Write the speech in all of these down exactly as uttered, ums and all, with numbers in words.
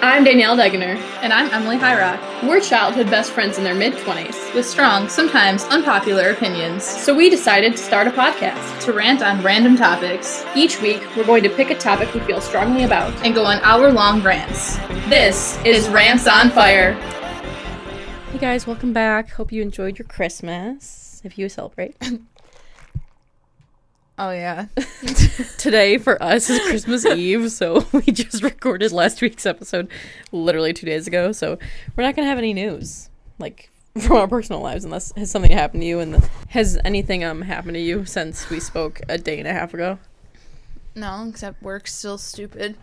I'm Danielle Degener. And I'm Emily Highrock. We're childhood best friends in their mid-twenties. With strong, sometimes unpopular opinions. So we decided to start a podcast. To rant on random topics. Each week, we're going to pick a topic we feel strongly about. And go on hour-long rants. This is Rants on Fire. Hey guys, welcome back. Hope you enjoyed your Christmas. If you celebrate. Oh, yeah. Today, for us, is Christmas Eve, so we just recorded last week's episode literally two days ago, so we're not going to have any news, like, from our personal lives, unless has something happened to you, and the, has anything um happened to you since we spoke a day and a half ago? No, except work's still stupid.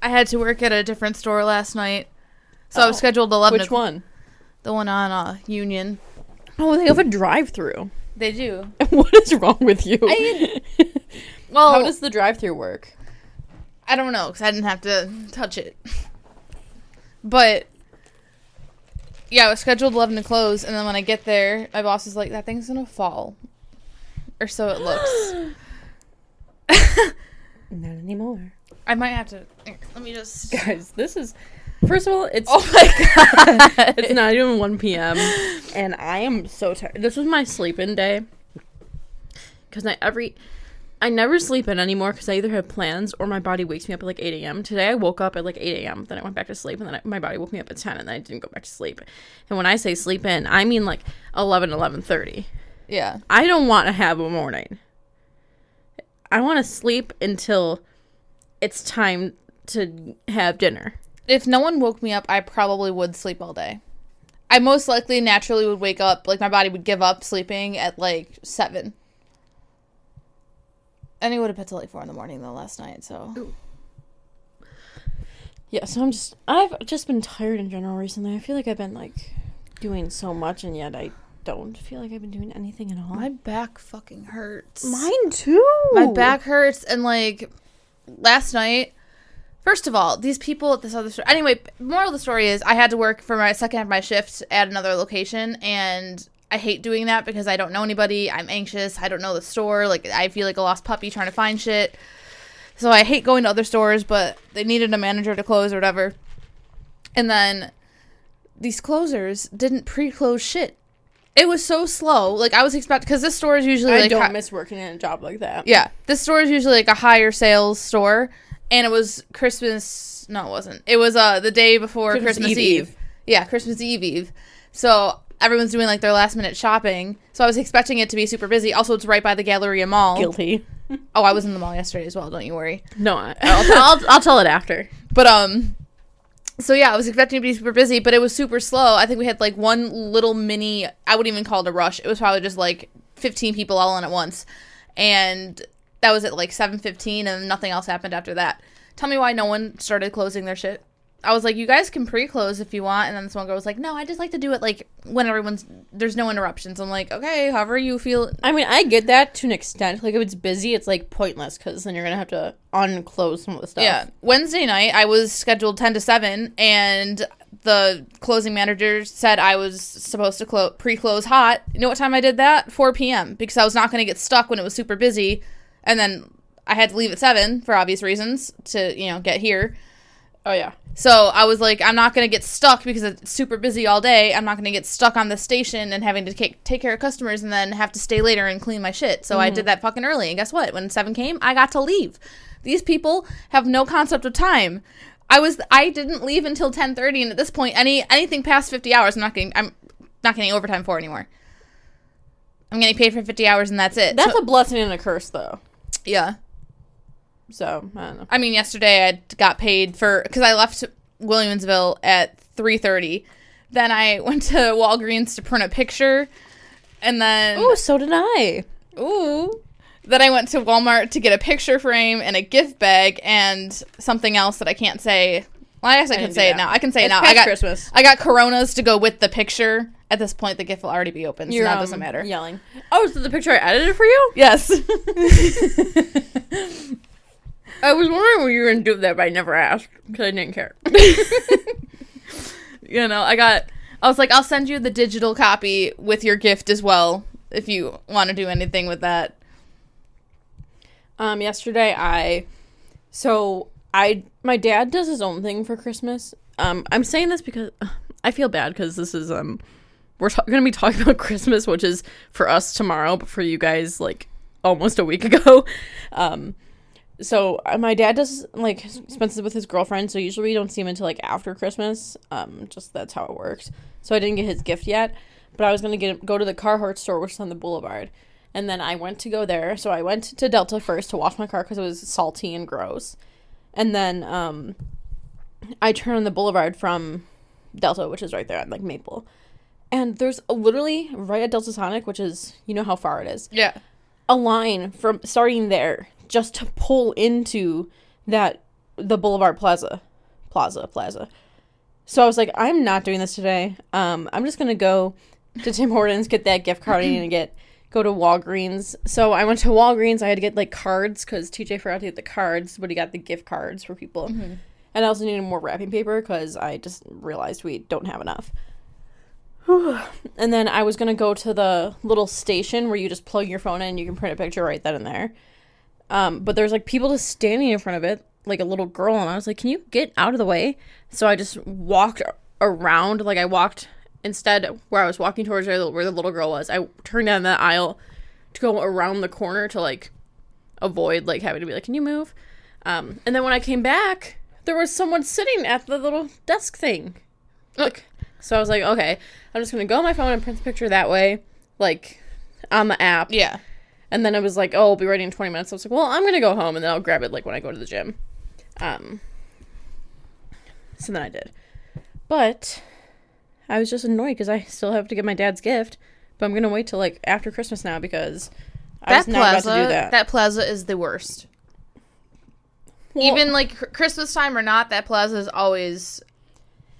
I had to work at a different store last night, so oh. I was scheduled eleven. Which one? The one on uh, Union. Oh, they have a drive-through. They do. What is wrong with you? I mean, well, how does the drive-thru work? I don't know, because I didn't have to touch it. But, yeah, it was scheduled eleven to close, and then when I get there, my boss is like, that thing's going to fall. Or so it looks. Not anymore. I might have to... Let me just... Guys, this is... First of all, it's oh my god, it's not even one p.m. and I am so tired. This was my sleep-in day because I every I never sleep in anymore because I either have plans or my body wakes me up at like eight a.m. Today I woke up at like eight a.m. then I went back to sleep and then I, my body woke me up at ten and then I didn't go back to sleep. And when I say sleep in, I mean like eleven, eleven thirty. Yeah, I don't want to have a morning. I want to sleep until it's time to have dinner. If no one woke me up, I probably would sleep all day. I most likely naturally would wake up, like, my body would give up sleeping at, like, seven. And I would have been till, like, four in the morning, though, last night, so. Ooh. Yeah, so I'm just, I've just been tired in general recently. I feel like I've been, like, doing so much, and yet I don't feel like I've been doing anything at all. My back fucking hurts. Mine, too. My back hurts, and, like, last night... First of all, these people at this other store... Anyway, moral of the story is I had to work for my second half of my shift at another location, and I hate doing that because I don't know anybody. I'm anxious. I don't know the store. Like, I feel like a lost puppy trying to find shit. So I hate going to other stores, but they needed a manager to close or whatever. And then these closers didn't pre-close shit. It was so slow. Like, I was expecting... Because this store is usually... I like don't hi- miss working in a job like that. Yeah. This store is usually, like, a higher sales store. And it was Christmas... No, it wasn't. It was uh the day before Christmas, Christmas Eve, Eve. Eve. Yeah, Christmas Eve Eve. So everyone's doing, like, their last-minute shopping. So I was expecting it to be super busy. Also, it's right by the Galleria Mall. Guilty. Oh, I was in the mall yesterday as well. Don't you worry. No, I, I'll, I'll I'll tell it after. But, um... So, yeah, I was expecting it to be super busy, but it was super slow. I think we had, like, one little mini... I wouldn't even call it a rush. It was probably just, like, fifteen people all on at once. And... That was at, like, seven fifteen, and nothing else happened after that. Tell me why no one started closing their shit. I was like, you guys can pre-close if you want. And then this one girl was like, no, I just like to do it, like, when everyone's... There's no interruptions. I'm like, okay, however you feel... I mean, I get that to an extent. Like, if it's busy, it's, like, pointless, because then you're going to have to unclose some of the stuff. Yeah. Wednesday night, I was scheduled ten to seven, and the closing manager said I was supposed to clo- pre-close hot. You know what time I did that? four p.m., because I was not going to get stuck when it was super busy. And then I had to leave at seven for obvious reasons to, you know, get here. Oh, yeah. So I was like, I'm not going to get stuck because it's super busy all day. I'm not going to get stuck on the station and having to take, take care of customers and then have to stay later and clean my shit. So mm-hmm. I did that fucking early. And guess what? When seven came, I got to leave. These people have no concept of time. I was I didn't leave until ten thirty. And at this point, any anything past fifty hours, I'm not getting, I'm not getting overtime for anymore. I'm getting paid for fifty hours, and that's it. That's so, a blessing and a curse, though. Yeah. So, I don't know. I mean, yesterday I got paid for... Because I left Williamsville at three thirty. Then I went to Walgreens to print a picture. And then... Ooh, so did I. Ooh. Then I went to Walmart to get a picture frame and a gift bag and something else that I can't say. Well, I guess I, I can say it now. I can say it's it now. I got Christmas. I got Coronas to go with the picture. At this point, the gift will already be open, so You're, that um, doesn't matter. Yelling. Oh, so the picture I edited for you? Yes. I was wondering when you were going to do that, but I never asked, because I didn't care. You know, I got... I was like, I'll send you the digital copy with your gift as well, if you want to do anything with that. Um, yesterday, I... So, I my dad does his own thing for Christmas. Um, I'm saying this because uh, I feel bad because this is, um, we're ta- going to be talking about Christmas, which is for us tomorrow, but for you guys, like, almost a week ago. Um, so uh, my dad does, like, spends it with his girlfriend, so usually we don't see him until, like, after Christmas. Um, just that's how it works. So I didn't get his gift yet, but I was going to get go to the Carhartt store, which is on the Boulevard. And then I went to go there. So I went to Delta first to wash my car because it was salty and gross. And then um, I turn on the Boulevard from Delta, which is right there on, like, Maple. And there's a, literally right at Delta Sonic, which is, you know how far it is. Yeah. A line from starting there just to pull into that, the Boulevard Plaza. Plaza, Plaza. So I was like, I'm not doing this today. Um, I'm just going to go to Tim Hortons, get that gift card I need to get. Go to Walgreens. So I went to Walgreens. I had to get, like, cards because T J forgot to get the cards, but he got the gift cards for people. Mm-hmm. And I also needed more wrapping paper because I just realized we don't have enough. Whew. And then I was going to go to the little station where you just plug your phone in and you can print a picture right then and there. Um, but there's, like, people just standing in front of it, like a little girl. And I was like, can you get out of the way? So I just walked around. Like, I walked... Instead, where I was walking towards where the little girl was, I turned down that aisle to go around the corner to, like, avoid, like, having to be like, can you move? Um, and then when I came back, there was someone sitting at the little desk thing. Like, so I was like, okay, I'm just going to go on my phone and print the picture that way, like, on the app. Yeah. And then I was like, oh, I'll be ready in twenty minutes. So I was like, well, I'm going to go home, and then I'll grab it, like, when I go to the gym. Um. So then I did. But... I was just annoyed because I still have to get my dad's gift, but I'm going to wait till, like, after Christmas now because I was not about to do that. That plaza is the worst. Well, even, like, Christmas time or not, that plaza is always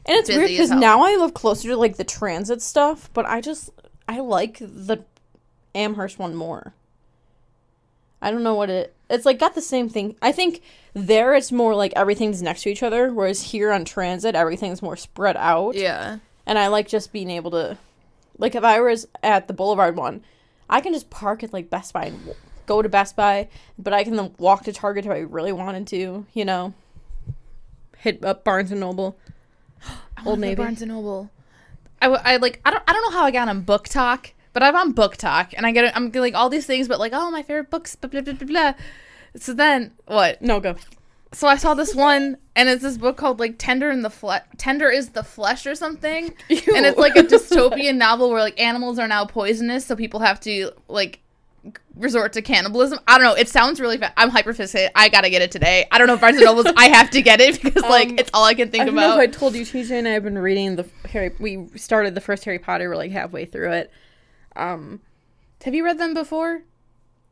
and it's weird because now I live closer to, like, the transit stuff, but I just, I like the Amherst one more. I don't know what it, it's, like, got the same thing. I think there it's more, like, everything's next to each other, whereas here on transit, everything's more spread out. Yeah. And I like just being able to, like, if I was at the Boulevard one, I can just park at, like, Best Buy and go to Best Buy, but I can then walk to Target if I really wanted to, you know, hit up Barnes and Noble, I Old Navy. Barnes and Noble. I, I like I don't I don't know how I got on BookTok, but I'm on BookTok and I get I'm like all these things, but like oh my favorite books, blah blah blah blah. blah. So then what? No go. So I saw this one, and it's this book called, like, Tender in the Fle- Tender is the Flesh or something. Ew. And it's, like, a dystopian novel where, like, animals are now poisonous, so people have to, like, resort to cannibalism. I don't know. It sounds really fa- I'm hyper-fixated. I gotta get it today. I don't know if Barnes and Noble's. I have to get it because, like, um, it's all I can think about. I don't about. know if I told you, T J and I have been reading the Harry... We started the first Harry Potter. We're, like, halfway through it. Um, have you read them before?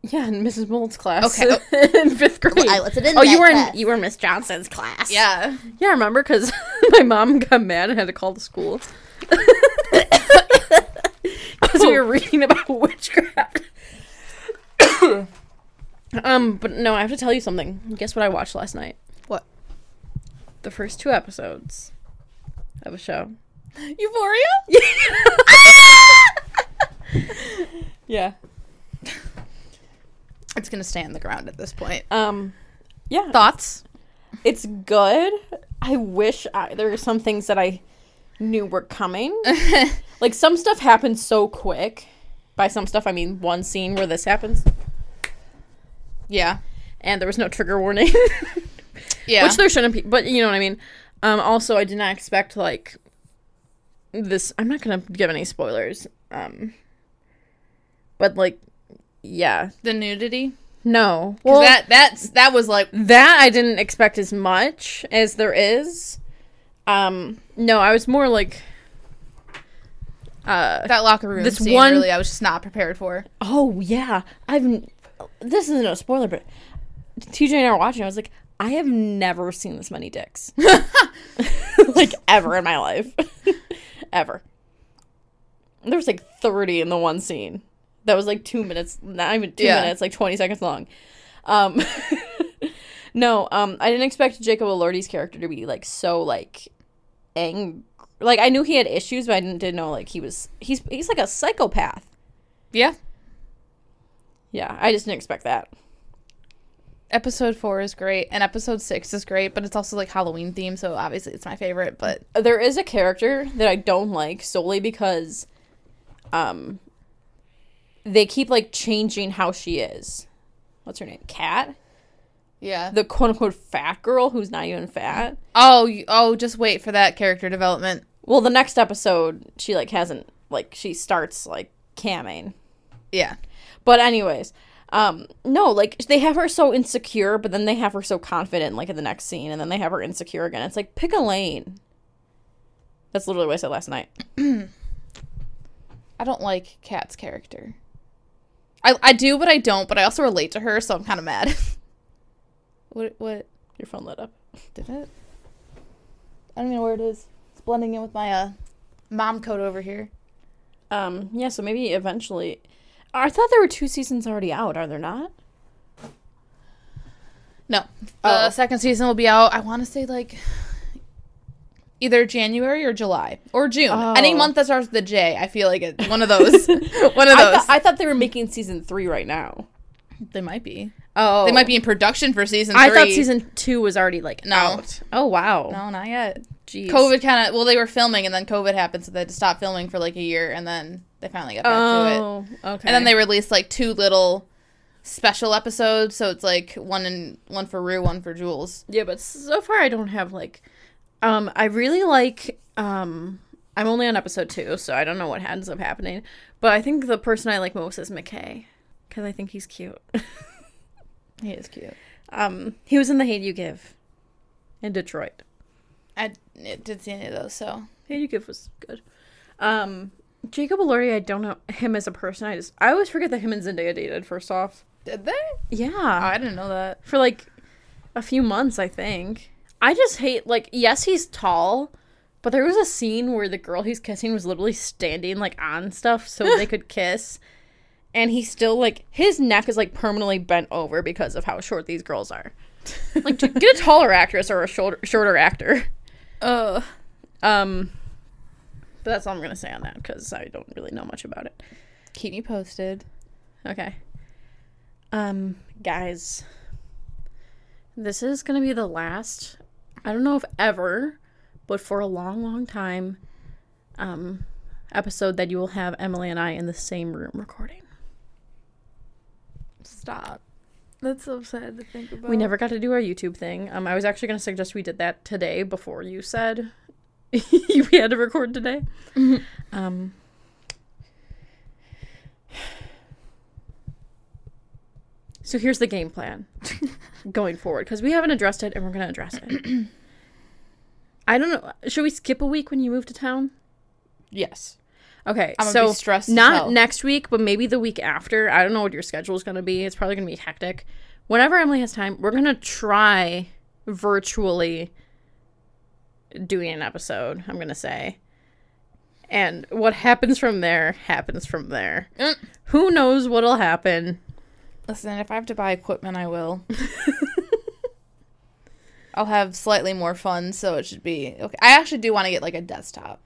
Yeah, in Missus Mould's class. Okay. In fifth grade. Well, I wasn't in oh, that you were class. In, you were in Miss Johnson's class. Yeah. Yeah, I remember because my mom got mad and had to call the school. Because we were reading about witchcraft. um, But no, I have to tell you something. Guess what I watched last night? What? The first two episodes of a show. Euphoria? Yeah. It's going to stay on the ground at this point. Um, yeah. Thoughts? It's, it's good. I wish I, there were some things that I knew were coming. Like, some stuff happens so quick. By some stuff, I mean one scene where this happens. Yeah. And there was no trigger warning. Yeah. Which there shouldn't be, but you know what I mean. Um, also, I did not expect, like, this. I'm not going to give any spoilers. Um, but, like, yeah. The nudity? No. Well, that, that's, that was like... That I didn't expect as much as there is. Um, no, I was more like... Uh, that locker room this scene, one... really, I was just not prepared for. Oh, yeah. I've... This isn't a spoiler, but T J and I were watching, I was like, I have never seen this many dicks. Like, ever in my life. Ever. There was like thirty in the one scene. That was, like, two minutes, not even two yeah. minutes, like, twenty seconds long. Um, no, um, I didn't expect Jacob Elordi's character to be, like, so, like, angry. Like, I knew he had issues, but I didn't, didn't know, like, he was, he's, he's, like, a psychopath. Yeah. Yeah, I just didn't expect that. Episode four is great, and episode six is great, but it's also, like, Halloween themed, so obviously it's my favorite, but... There is a character that I don't like solely because, um, they keep, like, changing how she is. What's her name? Kat? Yeah. The quote-unquote fat girl who's not even fat. Oh, oh, just wait for that character development. Well, the next episode, she, like, hasn't, like, she starts, like, camming. Yeah. But anyways... Um, no, like, they have her so insecure, but then they have her so confident, like, in the next scene, and then they have her insecure again. It's like, pick a lane. That's literally what I said last night. I don't like Kat's character. I I do, but I don't, but I also relate to her, so I'm kind of mad. What, what? Your phone lit up. Did it? I don't know where it is. It's blending in with my, uh, mom coat over here. Um, yeah, so maybe eventually... I thought there were two seasons already out. Are there not? No. The uh, second season will be out, I want to say, like, either January or July. Or June. Oh. Any month that starts with the J, I feel like it. One of those. one of those. I, th- I thought they were making season three right now. They might be. Oh. They might be in production for season three. I thought season two was already, like, no. out. Oh, wow. No, not yet. Jeez. COVID kind of, well, they were filming, and then COVID happened, so they had to stop filming for, like, a year, and then... They finally got back oh, to it. Oh, okay. And then they released, like, two little special episodes. So it's, like, one in, one for Rue, one for Jules. Yeah, but so far I don't have, like... Um, I really like... Um, I'm only on episode two, so I don't know what ends up happening. But I think the person I like most is McKay. Because I think he's cute. He is cute. Um, he was in the Hate U Give in Detroit. I didn't see any of those, so... Hate U Give was good. Um... Jacob Elordi, I don't know him as a person. I just I always forget that him and Zendaya dated, first off. Did they? Yeah. Oh, I didn't know that. For, like, a few months, I think. I just hate, like, yes, he's tall, but there was a scene where the girl he's kissing was literally standing, like, on stuff so they could kiss. And he's still, like, his neck is, like, permanently bent over because of how short these girls are. Like, get a taller actress or a shorter, shorter actor. Ugh. Um... But that's all I'm going to say on that, because I don't really know much about it. Keep me posted. Okay. Um, guys, this is going to be the last, I don't know if ever, but for a long, long time, um, episode that you will have Emily and I in the same room recording. Stop. That's so sad to think about. We never got to do our YouTube thing. Um, I was actually going to suggest we did that today before you said... we had to record today. Mm-hmm. Um, so here's the game plan going forward, because we haven't addressed it, and we're going to address it. I don't know. Should we skip a week when you move to town? Yes. Okay. I'm so be stressed not next week, but maybe the week after. I don't know what your schedule is going to be. It's probably going to be hectic. Whenever Emily has time, we're going to try virtually... doing an episode, I'm gonna say. And what happens from there happens from there. Mm. Who knows what'll happen? Listen, if I have to buy equipment, I will. I'll have slightly more fun, so it should be okay. I actually do want to get, like, a desktop.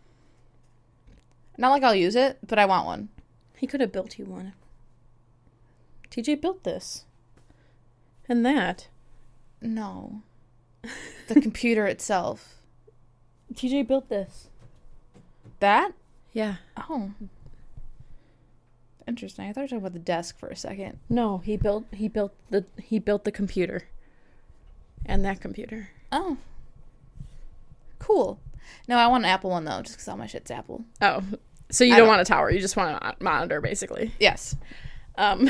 Not like I'll use it, but I want one. He could have built you one. T J built this. And that. No. The computer itself. T J built this. That? Yeah. Oh. Interesting. I thought you were talking about the desk for a second. No, he built he built the he built the computer. And that computer. Oh. Cool. No, I want an Apple one, though, just because all my shit's Apple. Oh. So you don't, don't want a tower. You just want a monitor, basically. Yes. Um.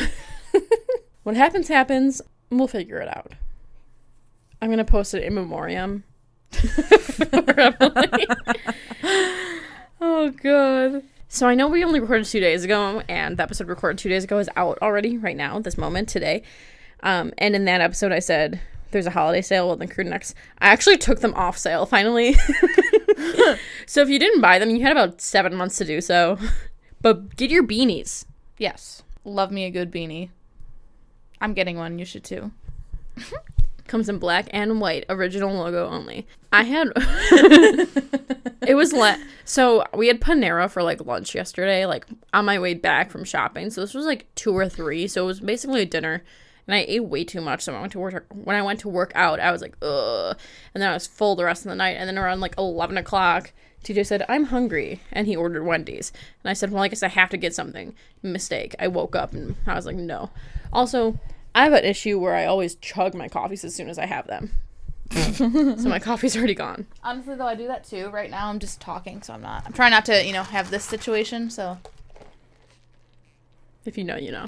What happens, happens. We'll figure it out. I'm going to post it in memoriam. Oh god. So I know we only recorded two days ago, and the episode recorded two days ago is out already right now, this moment today. Um, and in that episode I said there's a holiday sale with the crew necks. I actually took them off sale finally. So if you didn't buy them, you had about seven months to do so. But get your beanies. Yes. Love me a good beanie. I'm getting one, you should too. Comes in black and white, original logo only. I had it was la- so we had Panera for, like, lunch yesterday, like, on my way back from shopping, so this was like two or three, so it was basically a dinner, and I ate way too much. So I went to work, when I went to work out, I was like, ugh. And then I was full the rest of the night. And then around like eleven o'clock, T J said, I'm hungry. And he ordered Wendy's. And I said, well, I guess I have to get something. Mistake. I woke up and I was like, no. Also, I have an issue where I always chug my coffees as soon as I have them. So my coffee's already gone. Honestly, though, I do that too. Right now, I'm just talking, so I'm not. I'm trying not to, you know, have this situation, so. If you know, you know.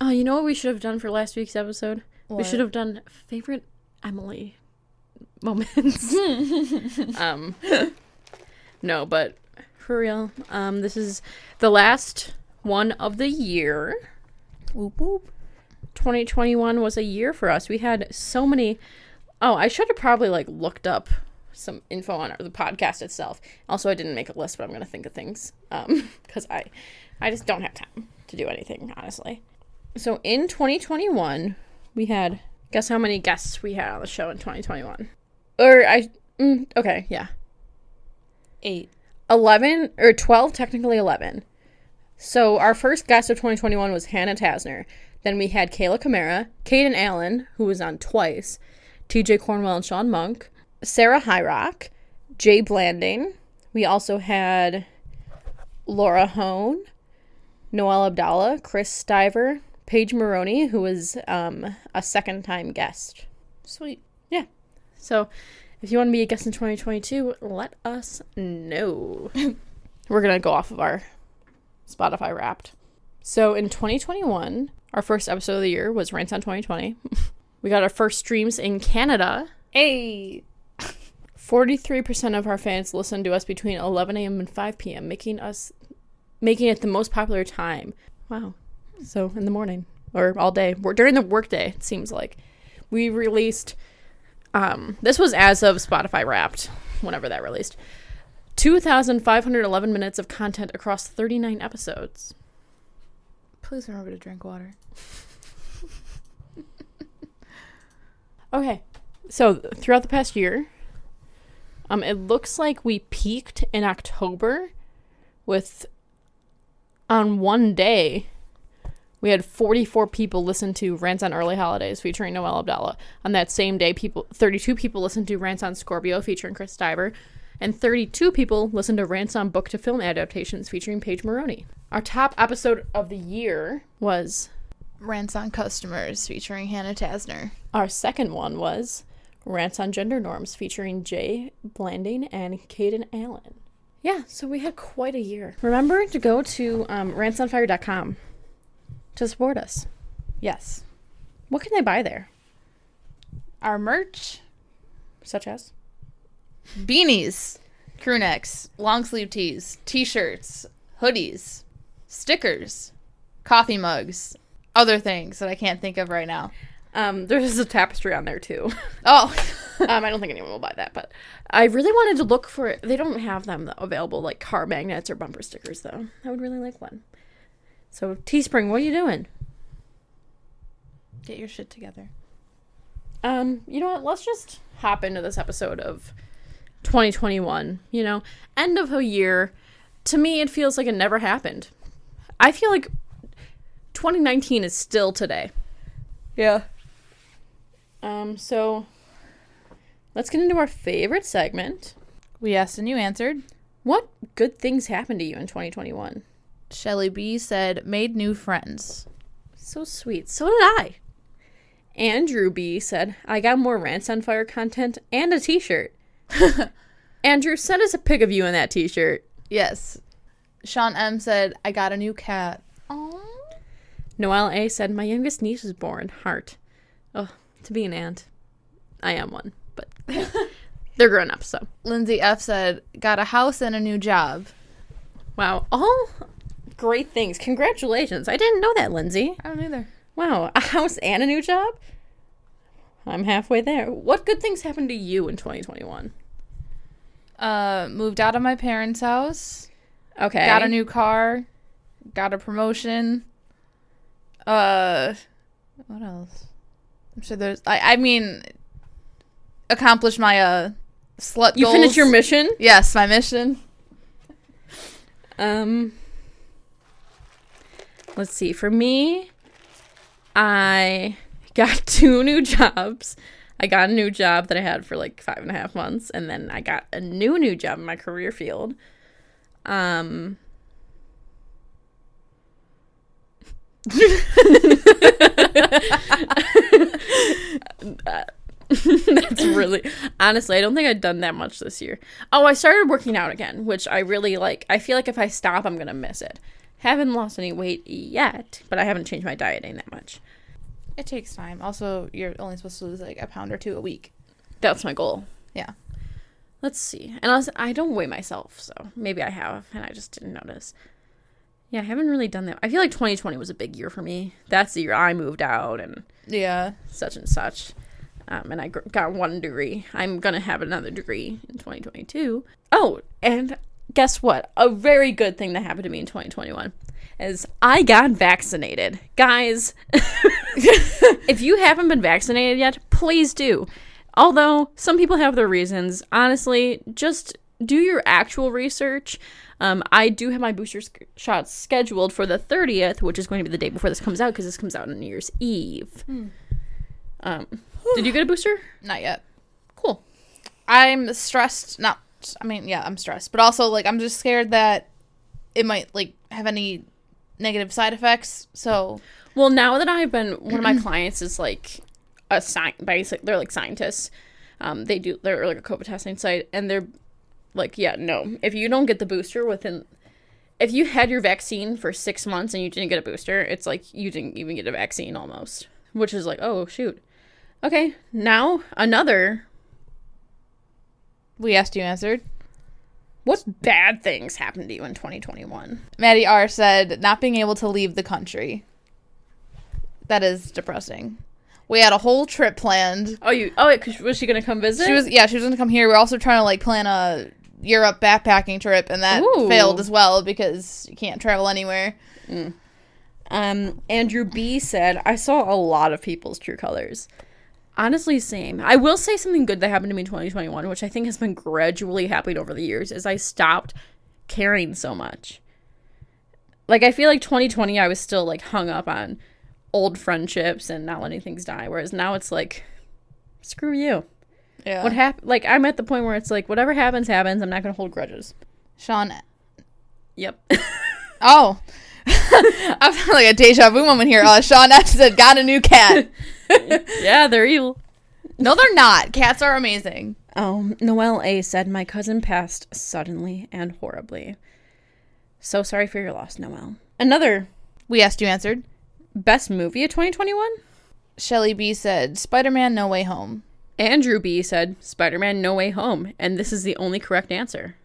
Oh, you know what we should have done for last week's episode? What? We should have done favorite Emily moments. um, no, but for real, um, this is the last one of the year. Whoop, whoop. twenty twenty-one was a year for us. We had so many. Oh, I should have probably like looked up some info on the podcast itself. Also, I didn't make a list, but I'm going to think of things um, because I, I just don't have time to do anything, honestly. So in twenty twenty-one, we had, guess how many guests we had on the show in twenty twenty-one? Or I, mm, okay, yeah. Eight. eleven, or twelve, technically eleven. So our first guest of twenty twenty-one was Hannah Tasner. Then we had Kayla Kamara, Caden Allen, who was on twice, T J Cornwell and Sean Monk, Sarah Highrock, Jay Blanding. We also had Laura Hone, Noelle Abdallah, Chris Stiver, Paige Maroney, who was um, a second-time guest. Sweet. Yeah. So if you want to be a guest in twenty twenty-two, let us know. We're going to go off of our Spotify Wrapped. So in twenty twenty-one... our first episode of the year was Rants on twenty twenty. We got our first streams in Canada. Hey! forty-three percent of our fans listened to us between eleven a.m. and five p.m., making us, making it the most popular time. Wow. So, in the morning, or all day. We're, during the workday, it seems like. We released, um, this was as of Spotify Wrapped, whenever that released, two thousand five hundred eleven minutes of content across thirty-nine episodes. Please remember to drink water. Okay. So, throughout the past year, um, it looks like we peaked in October with, on one day, we had forty-four people listen to Rants on Early Holidays featuring Noelle Abdallah. On that same day, people thirty-two people listened to Rants on Scorpio featuring Chris Stiver. And thirty-two people listened to Rants on Book to Film Adaptations featuring Paige Maroney. Our top episode of the year was Rants on Customers featuring Hannah Tasner. Our second one was Rants on Gender Norms featuring Jay Blanding and Caden Allen. Yeah, so we had quite a year. Remember to go to um, Rants on Fire dot com to support us. Yes. What can they buy there? Our merch. Such as? Beanies, crew necks, long sleeve tees, t-shirts, hoodies, stickers, coffee mugs, other things that I can't think of right now. Um, there's a tapestry on there too. Oh, um, I don't think anyone will buy that, but I really wanted to look for it. They don't have them though, available, like car magnets or bumper stickers though. I would really like one. So Teespring, what are you doing? Get your shit together. Um, you know what? Let's just hop into this episode of twenty twenty-one, you know, end of a year. To me, it feels like it never happened. I feel like twenty nineteen is still today. Yeah. Um, so let's get into our favorite segment. We asked and you answered. What good things happened to you in twenty twenty-one? Shelly B said, made new friends. So sweet. So did I. Andrew B said, I got more Rants on Fire content and a t-shirt. Andrew, send us a pic of you in that t-shirt. Yes. Sean M said, I got a new cat. Aww. Noelle A said, my youngest niece was born. Heart. Oh, to be an aunt. I am one, but they're grown up, so. Lindsay F said, got a house and a new job. Wow. All great things. Congratulations. I didn't know that, Lindsay. I don't either. Wow. A house and a new job? I'm halfway there. What good things happened to you in twenty twenty-one? Uh, moved out of my parents' house. Okay. Got a new car. Got a promotion. Uh, what else? I'm sure there's... I, I mean, accomplished my uh, slut goals. You finished your mission? Yes, my mission. um, Let's see. For me, I got two new jobs. I got a new job that I had for like five and a half months, and then I got a new new job in my career field. Um. That's really, honestly, I don't think I've done that much this year. Oh, I started working out again, which I really like. I feel like if I stop, I'm gonna miss it. Haven't lost any weight yet, but I haven't changed my dieting that much. It takes time. Also, you're only supposed to lose like a pound or two a week. That's my goal. Yeah. Let's see. Unless I don't weigh myself, so maybe I have and I just didn't notice. Yeah, I haven't really done that. I feel like twenty twenty was a big year for me. That's the year I moved out and yeah, such and such. Um, and I got one degree. I'm going to have another degree in twenty twenty-two. Oh, and guess what? A very good thing that happened to me in twenty twenty-one is I got vaccinated. Guys, if you haven't been vaccinated yet, please do. Although some people have their reasons. Honestly, just do your actual research. Um, I do have my booster sc- shots scheduled for the thirtieth, which is going to be the day before this comes out, because this comes out on New Year's Eve. Hmm. Um, did you get a booster? Not yet. Cool. I'm stressed. Not, I mean, yeah, I'm stressed. But also, like, I'm just scared that it might, like, have any negative side effects. So, well, now that I've been, one of my clients is, like, a sci- basically, they're, like, scientists. Um, they do, they're, like, a COVID testing site, and they're, like, yeah, no. If you don't get the booster within, if you had your vaccine for six months and you didn't get a booster, it's like you didn't even get a vaccine almost, which is like, oh, shoot. Okay, now another. We asked, you answered. What bad things happened to you in twenty twenty-one? Maddie R. said, not being able to leave the country. That is depressing. We had a whole trip planned. Oh, you? Oh, wait, was she going to come visit? She was. Yeah, she was going to come here. We're also trying to, like, plan a Europe backpacking trip, and that Ooh. failed as well because you can't travel anywhere. Mm. Um, Andrew B. said, I saw a lot of people's true colors. Honestly, same. I will say something good that happened to me in twenty twenty-one, which I think has been gradually happening over the years, is I stopped caring so much. Like, I feel like twenty twenty, I was still, like, hung up on old friendships and not letting things die, whereas now it's like, screw you. Yeah. What happened? Like, I'm at the point where it's like, whatever happens, happens. I'm not going to hold grudges. Sean. Yep. Oh. I'm having like a deja vu moment here. Uh, Sean F said, got a new cat. Yeah, they're evil. No, they're not. Cats are amazing. Oh, Noelle A said, my cousin passed suddenly and horribly. So sorry for your loss, Noelle. Another. We asked, you answered. Best movie of twenty twenty-one? Shelly B said, Spider-Man: No Way Home. Andrew B said, Spider-Man: No Way Home. And this is the only correct answer.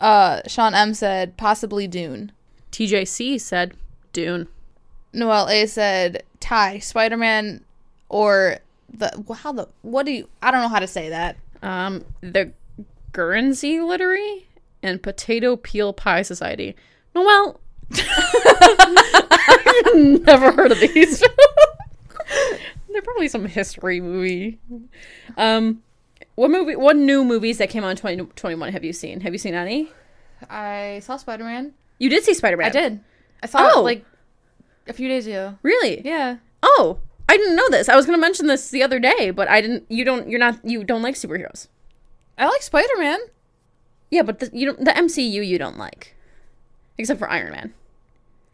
Uh, Sean M said, possibly Dune. T J C said, Dune. Noelle A said, Ty, Spider-Man, or the, how the, what do you, I don't know how to say that. Um, the Guernsey Literary and Potato Peel Pie Society. Noelle. I've never heard of these. They're probably some history movie. Um, What movie? What new movies that came out in twenty twenty-one have you seen? Have you seen any? I saw Spider-Man. You did see Spider-Man? I did. I saw oh. it like a few days ago. Really? Yeah. Oh, I didn't know this. I was going to mention this the other day, but I didn't. You don't. You're not. You don't like superheroes. I like Spider-Man. Yeah, but the, you don't. The M C U you don't like, except for Iron Man.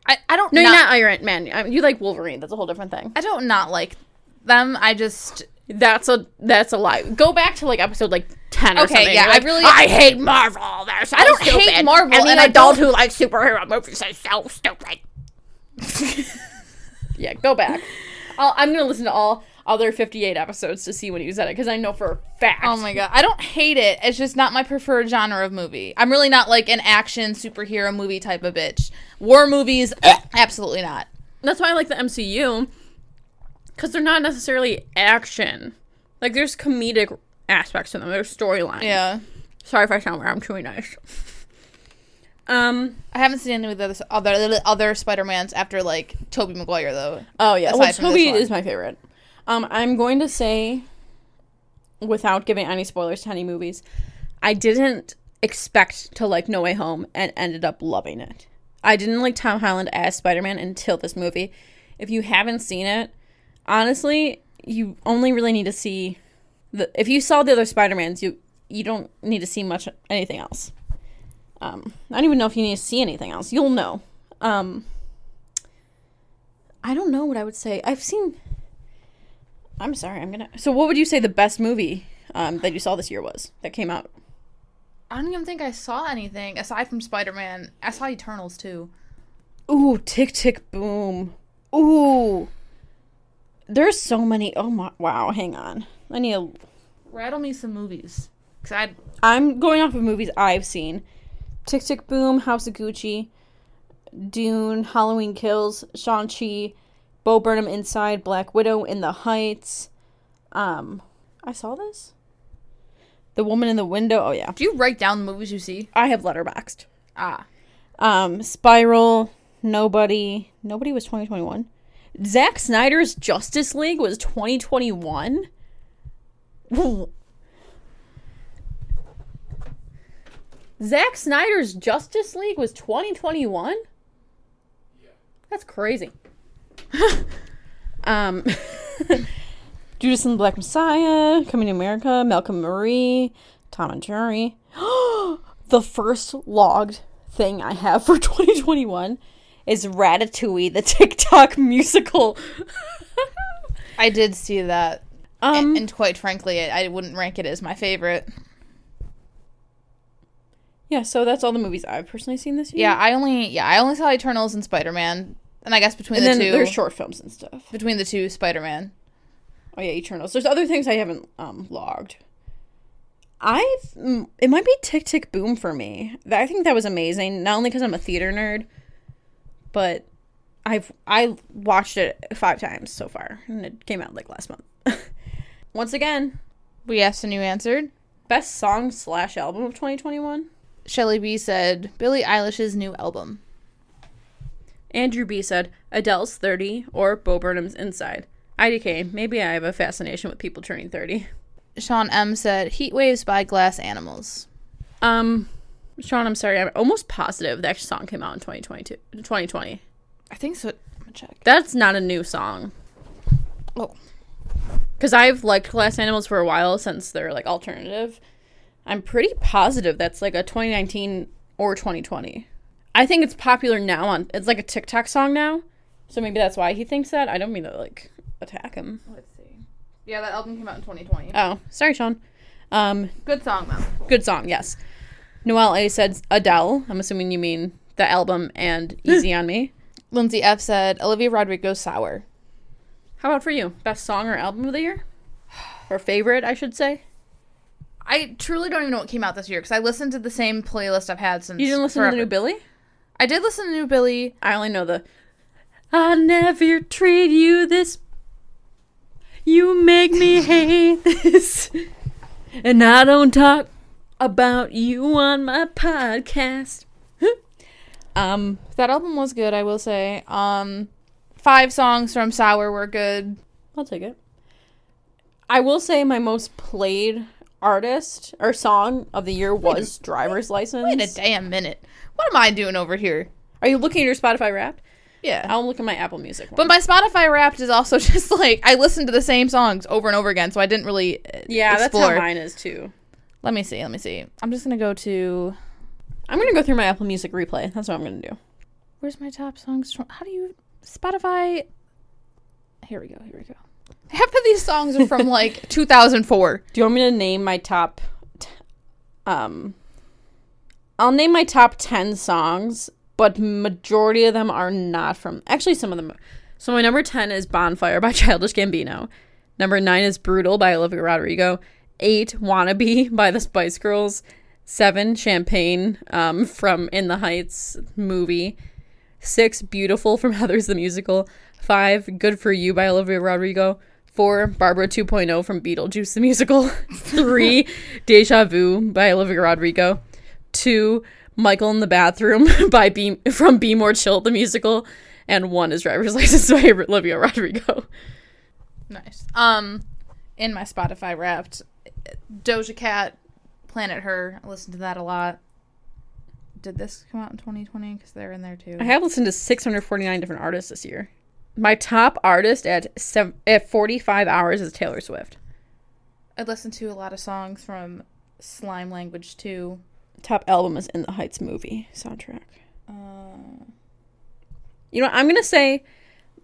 I I don't. No, not, you're not Iron Man. I mean, you like Wolverine. That's a whole different thing. I don't not like them. I just. That's a that's a lie. Go back to like episode like ten or okay, something. Okay, yeah, like, I really I hate Marvel. So I don't stupid. hate Marvel. Any and an adult who likes superhero movies is so stupid. Yeah, go back. I'll, I'm gonna listen to all other fifty-eight episodes to see when you said it because I know for a fact. Oh my god, I don't hate it. It's just not my preferred genre of movie. I'm really not like an action superhero movie type of bitch. War movies, absolutely not. That's why I like the M C U. Because they're not necessarily action. Like, there's comedic aspects to them. There's storyline. Yeah. Sorry if I sound weird. I'm chewing ice. Um, I haven't seen any of the other, other, other Spider-Mans after, like, Tobey Maguire, though. Oh, yeah. Well, Tobey is my favorite. Um, I'm going to say, without giving any spoilers to any movies, I didn't expect to like No Way Home and ended up loving it. I didn't like Tom Holland as Spider-Man until this movie. if you haven't seen it, honestly, you only really need to see the, if you saw the other Spider-Mans, you you don't need to see much anything else. Um, I don't even know if you need to see anything else. You'll know. Um, I don't know what I would say. I've seen. I'm sorry. I'm gonna. So, what would you say the best movie um, that you saw this year was that came out? I don't even think I saw anything aside from Spider-Man. I saw Eternals too. Ooh, Tick Tick Boom. Ooh. There's so many. Oh my! Wow. Hang on. I need to rattle me some movies. Cause I I'm going off of movies I've seen. Tick Tick Boom, House of Gucci, Dune, Halloween Kills, Shang-Chi, Bo Burnham Inside, Black Widow, In the Heights. Um, I saw this. The Woman in the Window. Oh yeah. Do you write down the movies you see? I have Letterboxd. Ah. Um, Spiral. Nobody. Nobody was twenty twenty-one. Zack Snyder's Justice League was twenty twenty-one? Zack Snyder's Justice League was twenty twenty-one? Yeah. That's crazy. um, Judas and the Black Messiah, Coming to America, Malcolm Marie, Tom and Jerry. The first logged thing I have for twenty twenty-one is Ratatouille, the TikTok musical. I did see that. Um, and, and quite frankly, I, I wouldn't rank it as my favorite. Yeah, so that's all the movies I've personally seen this year. Yeah, I only yeah I only saw Eternals and Spider-Man. And I guess between and the then two... there's short films and stuff. Between the two, Spider-Man. Oh yeah, Eternals. There's other things I haven't um, logged. I It might be Tick Tick Boom for me. I think that was amazing. Not only because I'm a theater nerd, but I've I watched it five times so far, and it came out like last month. Once again, we asked and you answered. Best song slash album of twenty twenty-one. Shelly B said Billie Eilish's new album. Andrew B said Adele's thirty or Bo Burnham's Inside. I D K, maybe I have a fascination with people turning thirty. Sean M said Heat Waves by Glass Animals. Um. Sean, I'm sorry. I'm almost positive that song came out in twenty twenty-two, twenty twenty. I think so. I'm gonna check. That's not a new song. Oh. Because I've liked Glass Animals for a while since they're, like, alternative. I'm pretty positive that's, like, a twenty nineteen or twenty twenty. I think it's popular now on... It's, like, a TikTok song now. So maybe that's why he thinks that. I don't mean to, like, attack him. Let's see. Yeah, that album came out in twenty twenty. Oh. Sorry, Sean. Um, good song, though. Good song, yes. Noelle A said Adele. I'm assuming you mean the album and Easy on Me. Lindsay F said Olivia Rodrigo, Sour. How about for you? Best song or album of the year? Or favorite, I should say? I truly don't even know what came out this year because I listened to the same playlist I've had since. You didn't listen forever. To the new Billy? I did listen to the new Billy. I only know the I never treat you this. You make me hate this. And I don't talk about you on my podcast. um, that album was good, I will say. Um, five songs from Sour were good. I'll take it. I will say my most played artist or song of the year was wait, Driver's License. Wait a damn minute. What am I doing over here? Are you looking at your Spotify Wrapped? Yeah. I'll look at my Apple Music one. But my Spotify Wrapped is also just like, I listened to the same songs over and over again, so I didn't really yeah, explore. That's how mine is too. Let me see, let me see. I'm just going to go to... I'm going to go through my Apple Music replay. That's what I'm going to do. Where's my top songs from? How do you... Spotify... Here we go, here we go. Half of these songs are from, like, two thousand four. Do you want me to name my top... T- um, I'll name my top ten songs, but majority of them are not from... Actually, some of them... So my number ten is Bonfire by Childish Gambino. Number nine is Brutal by Olivia Rodrigo. eight, Wannabe by the Spice Girls. seven, Champagne um, from In the Heights movie. six, Beautiful from Heather's the Musical. five, Good For You by Olivia Rodrigo. four, Barbara two point oh from Beetlejuice the Musical. three, Deja Vu by Olivia Rodrigo. two, Michael in the Bathroom by Be- from Be More Chill the Musical. And one is Driver's License by Olivia Rodrigo. Nice. Um, in my Spotify Wrapped... Doja Cat, Planet Her. I listened to that a lot. Did this come out in twenty twenty? Because they're in there too. I have listened to six hundred forty-nine different artists this year. My top artist at seven, at forty-five hours is Taylor Swift. I listen to a lot of songs from Slime Language too. Top album is In the Heights movie soundtrack. Uh, you know, I'm going to say,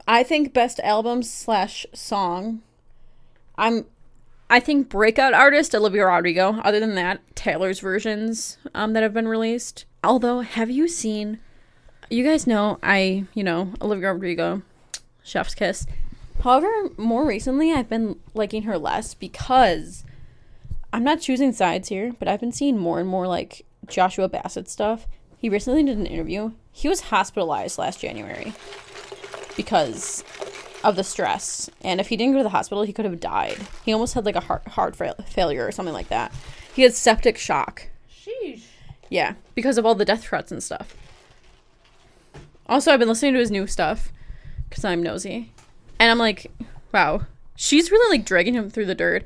I think best album slash song. I'm, I think breakout artist, Olivia Rodrigo. Other than that, Taylor's versions um, that have been released. Although, have you seen, you guys know, I, you know, Olivia Rodrigo, chef's kiss. However, more recently, I've been liking her less because I'm not choosing sides here, but I've been seeing more and more, like, Joshua Bassett stuff. He recently did an interview. He was hospitalized last January because of the stress. And if he didn't go to the hospital, he could have died. He almost had, like, a heart, heart fail- failure or something like that. He had septic shock. Sheesh. Yeah, because of all the death threats and stuff. Also, I've been listening to his new stuff because I'm nosy. And I'm like, wow. She's really, like, dragging him through the dirt.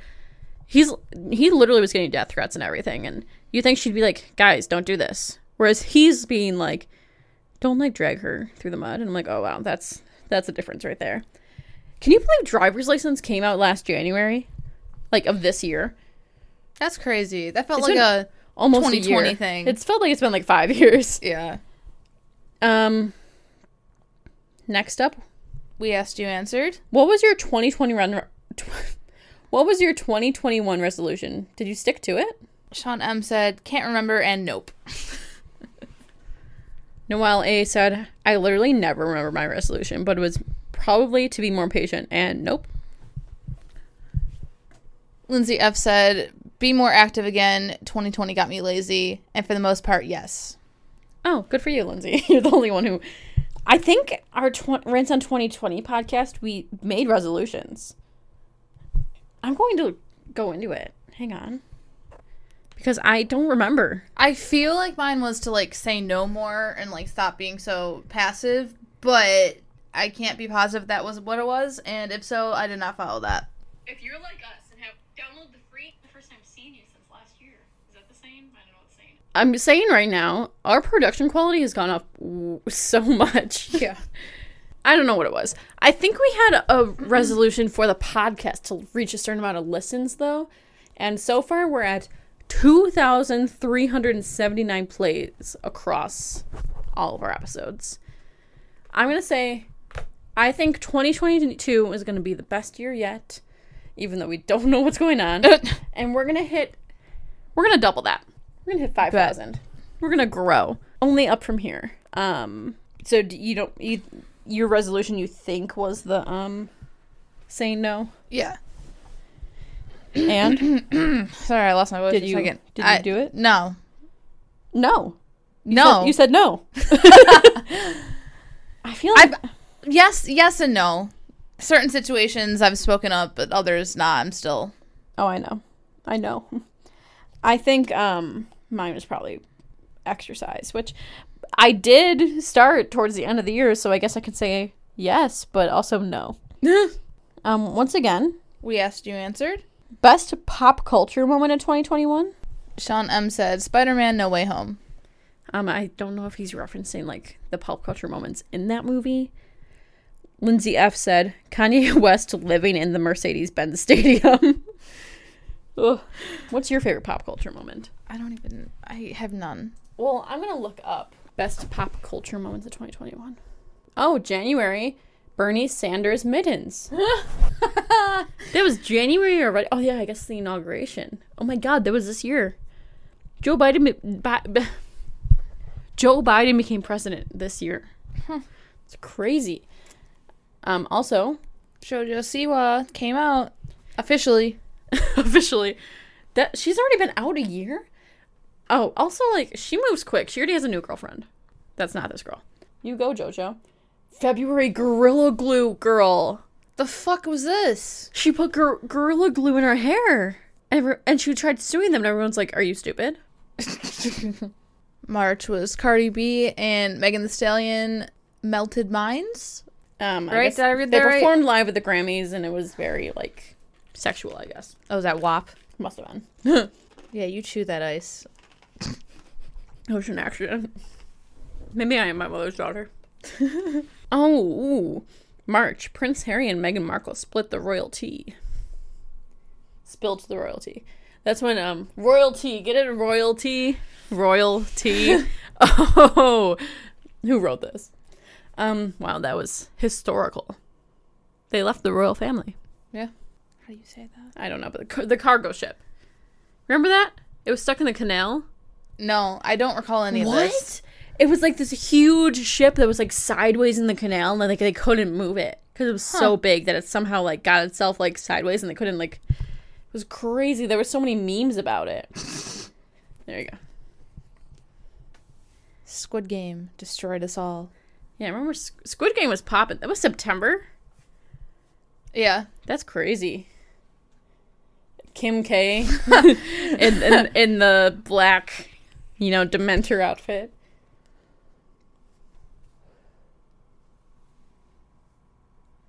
He's he literally was getting death threats and everything, and you think she'd be like, guys, don't do this, whereas he's being like, don't, like, drag her through the mud. And I'm like, oh wow, that's that's a difference right there. Can you believe driver's license came out last January, like, of this year? That's crazy. That felt it's like a almost twenty twenty a thing. It's felt like it's been like five years. Yeah. Um next up, we asked, you answered. What was your twenty twenty run tw- What was your twenty twenty-one resolution? Did you stick to it? Sean M. said, can't remember, and nope. Noelle A. said, I literally never remember my resolution, but it was probably to be more patient, and nope. Lindsay F. said, be more active again. twenty twenty got me lazy, and for the most part, yes. Oh, good for you, Lindsay. You're the only one who... I think our tw- Rants on twenty twenty podcast, we made resolutions. I'm going to go into it. Hang on. Because I don't remember. I feel like mine was to, like, say no more and, like, stop being so passive. But I can't be positive that was what it was. And if so, I did not follow that. If you're like us and have downloaded the free first time seeing you since last year. Is that the same? I don't know what's saying. I'm saying right now, our production quality has gone up so much. Yeah. I don't know what it was. I think we had a resolution for the podcast to reach a certain amount of listens, though. And so far, we're at two thousand three hundred seventy-nine plays across all of our episodes. I'm going to say, I think twenty twenty-two is going to be the best year yet, even though we don't know what's going on. And we're going to hit, we're going to double that. We're going to hit five thousand. We're going to grow. Only up from here. Um. So do you don't, you... Your resolution, you think, was the um, saying no? Yeah. And? Sorry, I lost my voice did for you, a second. Did I, you do it? No. No. You no. Said, you said no. I feel like... I've, yes, yes and no. Certain situations I've spoken up, but others not. Nah, I'm still... Oh, I know. I know. I think um, mine was probably exercise, which... I did start towards the end of the year, so I guess I can say yes, but also no. um, once again, we asked, you answered. Best pop culture moment of twenty twenty-one? Sean M. said, Spider-Man: No Way Home. Um, I don't know if he's referencing, like, the pop culture moments in that movie. Lindsay F. said, Kanye West living in the Mercedes-Benz Stadium. What's your favorite pop culture moment? I don't even... I have none. Well, I'm going to look up. Best pop culture moments of twenty twenty-one. Oh, January. Bernie Sanders mittens. That was January already. Oh, yeah, I guess the inauguration. Oh, my God, that was this year. Joe Biden Bi- Joe Biden became president this year. Huh. It's crazy. Um. Also, Shoujo Siwa came out officially. Officially. That she's already been out a year? Oh, also, like, she moves quick. She already has a new girlfriend. That's not this girl. You go, JoJo. February Gorilla Glue girl. The fuck was this? She put gor- Gorilla Glue in her hair. Every- and she tried suing them, and everyone's like, are you stupid? March was Cardi B and Megan Thee Stallion, Melted Minds. Um, I right? Did I read that They right? performed live at the Grammys, and it was very, like, sexual, I guess. Oh, is that W A P? Must have been. Yeah, you chew that ice. Ocean accident. Maybe I am my mother's daughter. Oh, ooh. March, Prince Harry and Meghan Markle split the royal tea. Spilled the royal tea. That's when, um, royal tea. Get it? Royal tea? Royal tea. Oh, who wrote this? Um, wow, that was historical. They left the royal family. Yeah. How do you say that? I don't know, but the, the cargo ship. Remember that? It was stuck in the canal? No, I don't recall any what? of this. What? It was like this huge ship that was like sideways in the canal, and like they couldn't move it because it was huh. so big that it somehow like got itself like sideways, and they couldn't like. It was crazy. There were so many memes about it. There you go. Squid Game destroyed us all. Yeah, I remember Squid Game was popping. That was September. Yeah, that's crazy. Kim K in, in in the black, you know, Dementor outfit.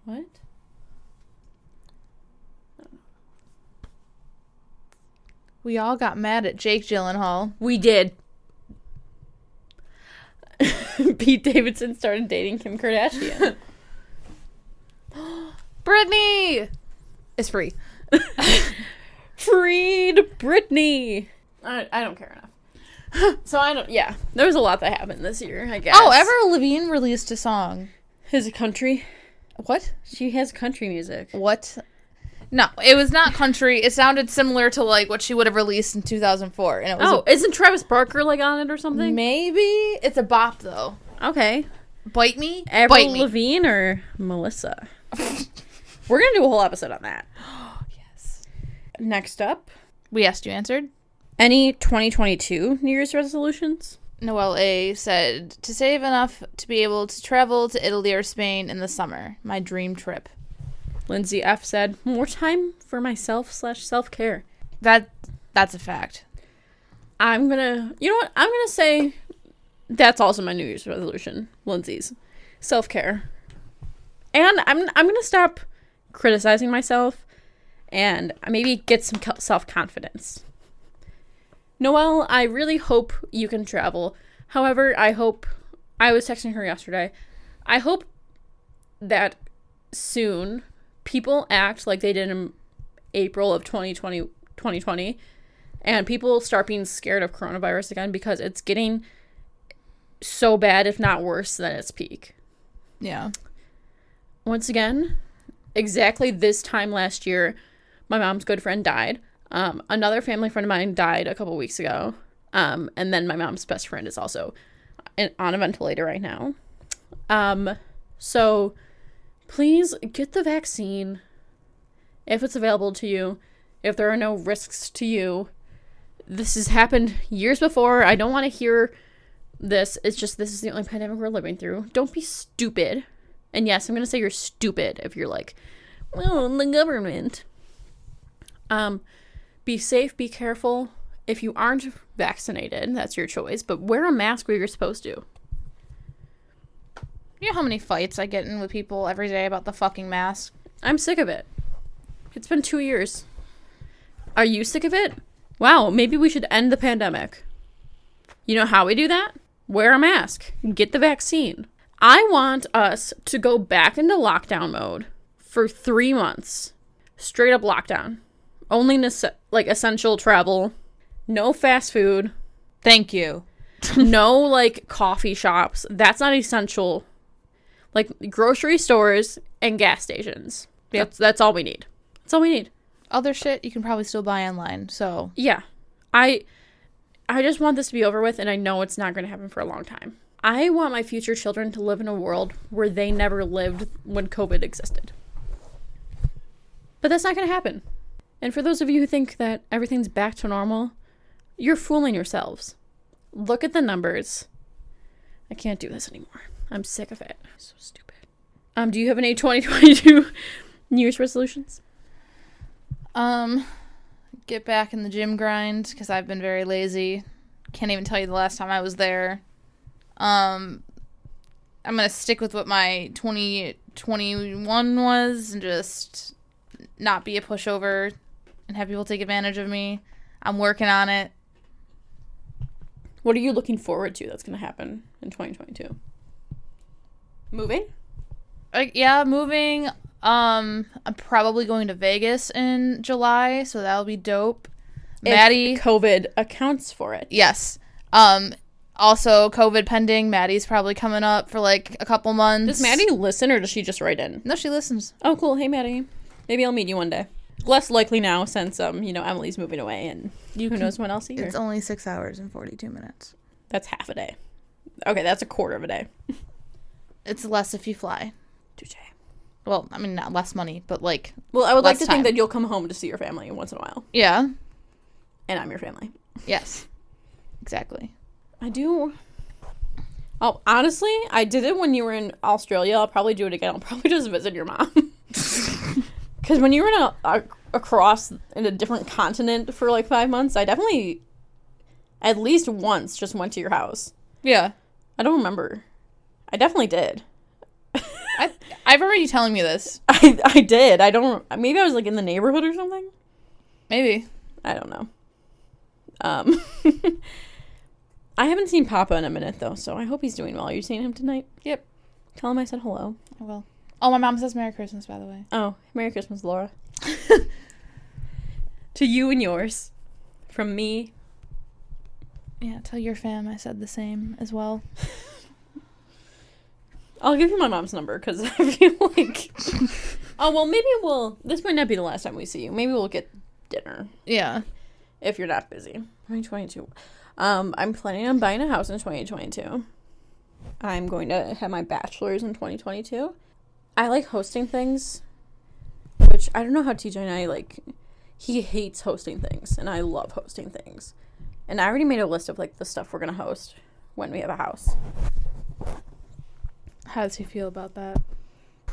What? We all got mad at Jake Gyllenhaal. We did. Pete Davidson started dating Kim Kardashian. Britney is free. Freed Britney. I, I don't care enough. So I don't, yeah. There was a lot that happened this year, I guess. Oh, Avril Lavigne released a song. His country. What? She has country music. What? No, it was not country. It sounded similar to, like, what she would have released in two thousand four. And it was oh, a... isn't Travis Barker, like, on it or something? Maybe. It's a bop, though. Okay. Bite Me? Avril Bite Me. Lavigne or Melissa? We're going to do a whole episode on that. Oh, yes. Next up. We asked, you answered. Any twenty twenty-two New Year's resolutions? Noelle A. said, to save enough to be able to travel to Italy or Spain in the summer. My dream trip. Lindsay F. said, more time for myself slash self-care. That, that's a fact. I'm going to, you know what? I'm going to say that's also my New Year's resolution, Lindsay's. Self-care. And I'm, I'm going to stop criticizing myself and maybe get some self-confidence. Noelle, I really hope you can travel. However, I hope... I was texting her yesterday. I hope that soon people act like they did in April of twenty twenty, twenty twenty, and people start being scared of coronavirus again because it's getting so bad, if not worse, than its peak. Yeah. Once again, exactly this time last year, my mom's good friend died. Um, another family friend of mine died a couple weeks ago. Um, and then my mom's best friend is also in, on a ventilator right now. Um, so please get the vaccine if it's available to you, if there are no risks to you. This has happened years before. I don't want to hear this. It's just, this is the only pandemic we're living through. Don't be stupid. And yes, I'm going to say you're stupid if you're like, well, the government. Um... Be safe, be careful. If you aren't vaccinated, that's your choice, but wear a mask where you're supposed to. You know how many fights I get in with people every day about the fucking mask? I'm sick of it. It's been two years. Are you sick of it? Wow, maybe we should end the pandemic. You know how we do that? Wear a mask. Get the vaccine. I want us to go back into lockdown mode for three months. Straight up lockdown. Only, nece- like, essential travel. No fast food. Thank you. No, like, coffee shops. That's not essential. Like, grocery stores and gas stations. Yep. That's, that's all we need. That's all we need. Other shit you can probably still buy online, so. Yeah. I, I just want this to be over with, and I know it's not going to happen for a long time. I want my future children to live in a world where they never lived when COVID existed. But that's not going to happen. And for those of you who think that everything's back to normal, you're fooling yourselves. Look at the numbers. I can't do this anymore. I'm sick of it. So stupid. Um, do you have any twenty twenty-two New Year's resolutions? Um, get back in the gym grind because I've been very lazy. Can't even tell you the last time I was there. Um, I'm gonna stick with what my twenty twenty-one was and just not be a pushover. And have people take advantage of me. I'm working on it. What are you looking forward to that's going to happen in twenty twenty-two? Moving? uh, yeah, moving. Um, I'm probably going to Vegas in July, so that'll be dope. If Maddie, COVID accounts for it. Yes. Um. Also, COVID pending, Maddie's probably coming up for like a couple months. Does Maddie listen or does she just write in? No, she listens. Oh, cool. Hey, Maddie. Maybe I'll meet you one day. Less likely now since, um, you know, Emily's moving away and you who can, knows when else either. It's only six hours and forty-two minutes. That's half a day. Okay, that's a quarter of a day. It's less if you fly. Touché. Well, I mean, not less money, but like Well, I would like to time. think that you'll come home to see your family once in a while. Yeah. And I'm your family. Yes. Exactly. I do. Oh, honestly, I did it when you were in Australia. I'll probably do it again. I'll probably just visit your mom. Because when you were in a, a, across in a different continent for like five months, I definitely at least once just went to your house. Yeah. I don't remember. I definitely did. I, I remember you telling me this. I, I did. I don't. Maybe I was like in the neighborhood or something. Maybe. I don't know. Um... I haven't seen Papa in a minute, though, so I hope he's doing well. Are you seeing him tonight? Yep. Tell him I said hello. I will. Oh, my mom says Merry Christmas, by the way. Oh, Merry Christmas, Laura. To you and yours. From me. Yeah, tell your fam I said the same as well. I'll give you my mom's number, because I feel like... oh, well, maybe we'll... This might not be the last time we see you. Maybe we'll get dinner. Yeah. If you're not busy. twenty twenty-two... Um, I'm planning on buying a house in twenty twenty-two. I'm going to have my bachelor's in twenty twenty-two. I like hosting things, which I don't know how T J and I, like, he hates hosting things, and I love hosting things. And I already made a list of, like, the stuff we're going to host when we have a house. How does he feel about that?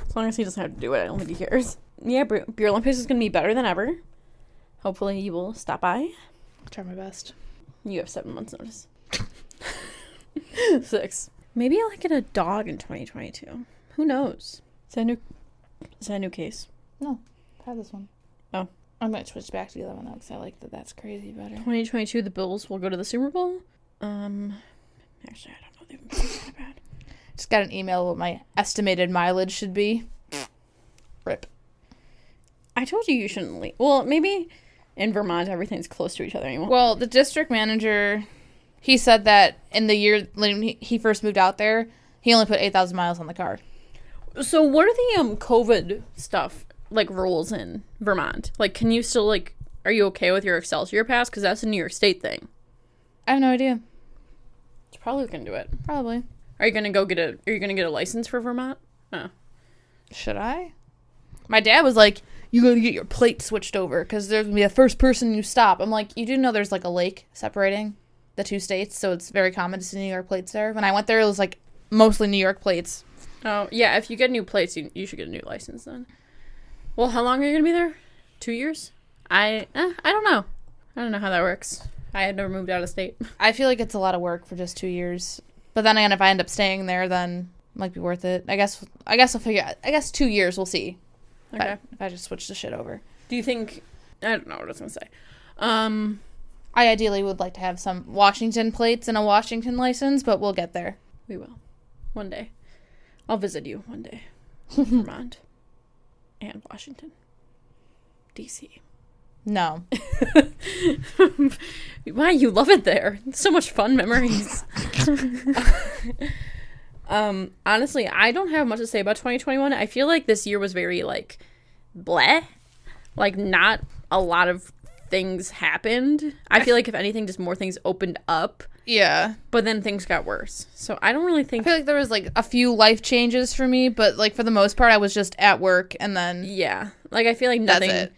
As long as he doesn't have to do it, I don't think he cares. Yeah, Beer Olympics is going to be better than ever. Hopefully you will stop by. I'll try my best. You have seven months' notice. Six. Maybe I'll get a dog in twenty twenty-two. Who knows? Is that a new, is that a new case? No. I have this one. Oh. I might switch back to the other one, though, because I like that that's crazy better. twenty twenty-two, the Bills will go to the Super Bowl. Um, actually, I don't know if they've been that bad. Just got an email what my estimated mileage should be. Rip. I told you you shouldn't leave. Well, maybe... In Vermont, everything's close to each other anymore. Well, the district manager, he said that in the year when he first moved out there, he only put eight thousand miles on the car. So what are the um COVID stuff, like, rules in Vermont? Like, can you still, like, are you okay with your Excelsior pass? Because that's a New York State thing. I have no idea. You probably can do it. Probably. Are you going to go get a, are you going to get a license for Vermont? Huh. Should I? My dad was like, you gotta get your plate switched over because there's gonna be the first person you stop. I'm like, you do know there's like a lake separating the two states, so it's very common to see New York plates there. When I went there, it was like mostly New York plates. Oh, yeah, if you get new plates, you, you should get a new license then. Well, how long are you gonna be there? Two years? I eh, I don't know. I don't know how that works. I had never moved out of state. I feel like it's a lot of work for just two years. But then again, if I end up staying there, then it might be worth it. I guess I guess I'll figure out. I guess two years, we'll see. Okay. If I just switch the shit over. Do you think... I don't know what I was going to say. Um, I ideally would like to have some Washington plates and a Washington license, but we'll get there. We will. One day. I'll visit you one day. Vermont. And Washington. D C No. Why? You love it there. So much fun memories. Um, honestly, I don't have much to say about twenty twenty-one. I feel like this year was very, like, bleh. Like, not a lot of things happened. I feel like, if anything, just more things opened up. Yeah. But then things got worse. So I don't really think... I feel like there was, like, a few life changes for me, but, like, for the most part, I was just at work, and then... Yeah. Like, I feel like nothing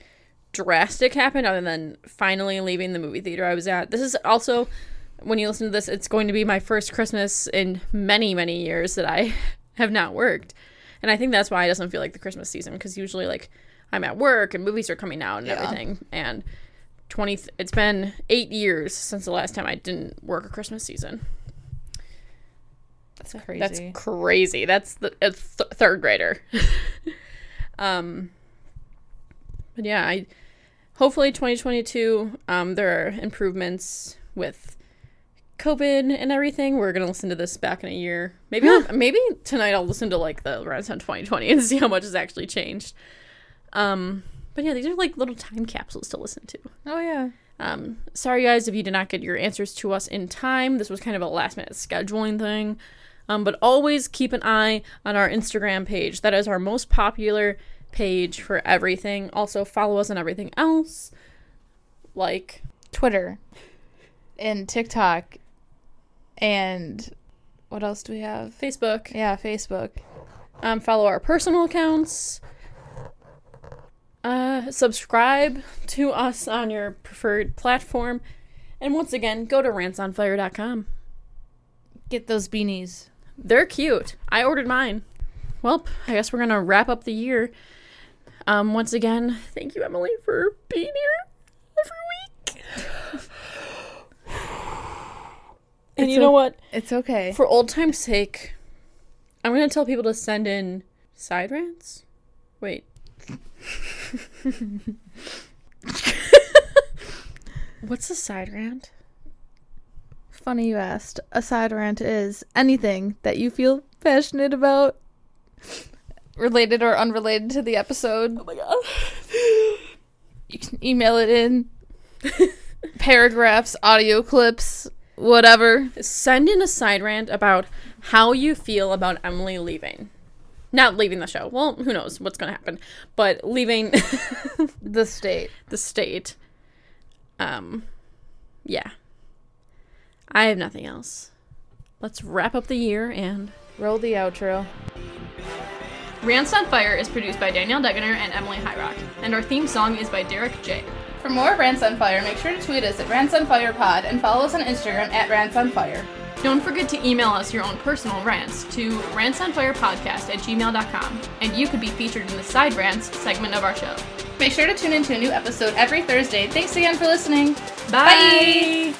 drastic happened other than finally leaving the movie theater I was at. This is also... When you listen to this, it's going to be my first Christmas in many, many years that I have not worked. And I think that's why it doesn't feel like the Christmas season, because usually, like, I'm at work and movies are coming out and yeah. everything. And twenty, th- it's been eight years since the last time I didn't work a Christmas season. That's crazy. That's crazy. That's the a th- third grader. um, but yeah, I hopefully twenty twenty-two, um, there are improvements with COVID and everything, we're gonna listen to this back in a year. Maybe yeah. I'll, maybe tonight I'll listen to like the Rants on twenty twenty and see how much has actually changed. Um, but yeah, these are like little time capsules to listen to. Oh yeah. Um, sorry guys if you did not get your answers to us in time. This was kind of a last minute scheduling thing. Um, but always keep an eye on our Instagram page. That is our most popular page for everything. Also, follow us on everything else, like Twitter and TikTok, and what else do we have? Facebook. Yeah, Facebook. Um, follow our personal accounts. Uh, subscribe to us on your preferred platform, and once again, go to Rants on Fire dot com. Get those beanies. They're cute. I ordered mine. Well, I guess we're going to wrap up the year. Um, once again, thank you, Emily, for being here every week. And it's you know a- what? It's okay. For old time's sake, I'm going to tell people to send in side rants. Wait. What's a side rant? Funny you asked. A side rant is anything that you feel passionate about, related or unrelated to the episode. Oh my god. You can email it in. Paragraphs, audio clips, whatever. Send in a side rant about how you feel about Emily leaving. Not leaving the show. Well, who knows what's going to happen. But leaving the state. The state. Um, yeah. I have nothing else. Let's wrap up the year and roll the outro. Rants on Fire is produced by Danielle Degener and Emily Highrock, and our theme song is by Derek J. For more Rants on Fire, make sure to tweet us at Rants on Fire Pod and follow us on Instagram at Rants on Fire. Don't forget to email us your own personal rants to rantsonfirepodcast at gmail dot com, and you could be featured in the Side Rants segment of our show. Make sure to tune into a new episode every Thursday. Thanks again for listening. Bye! Bye.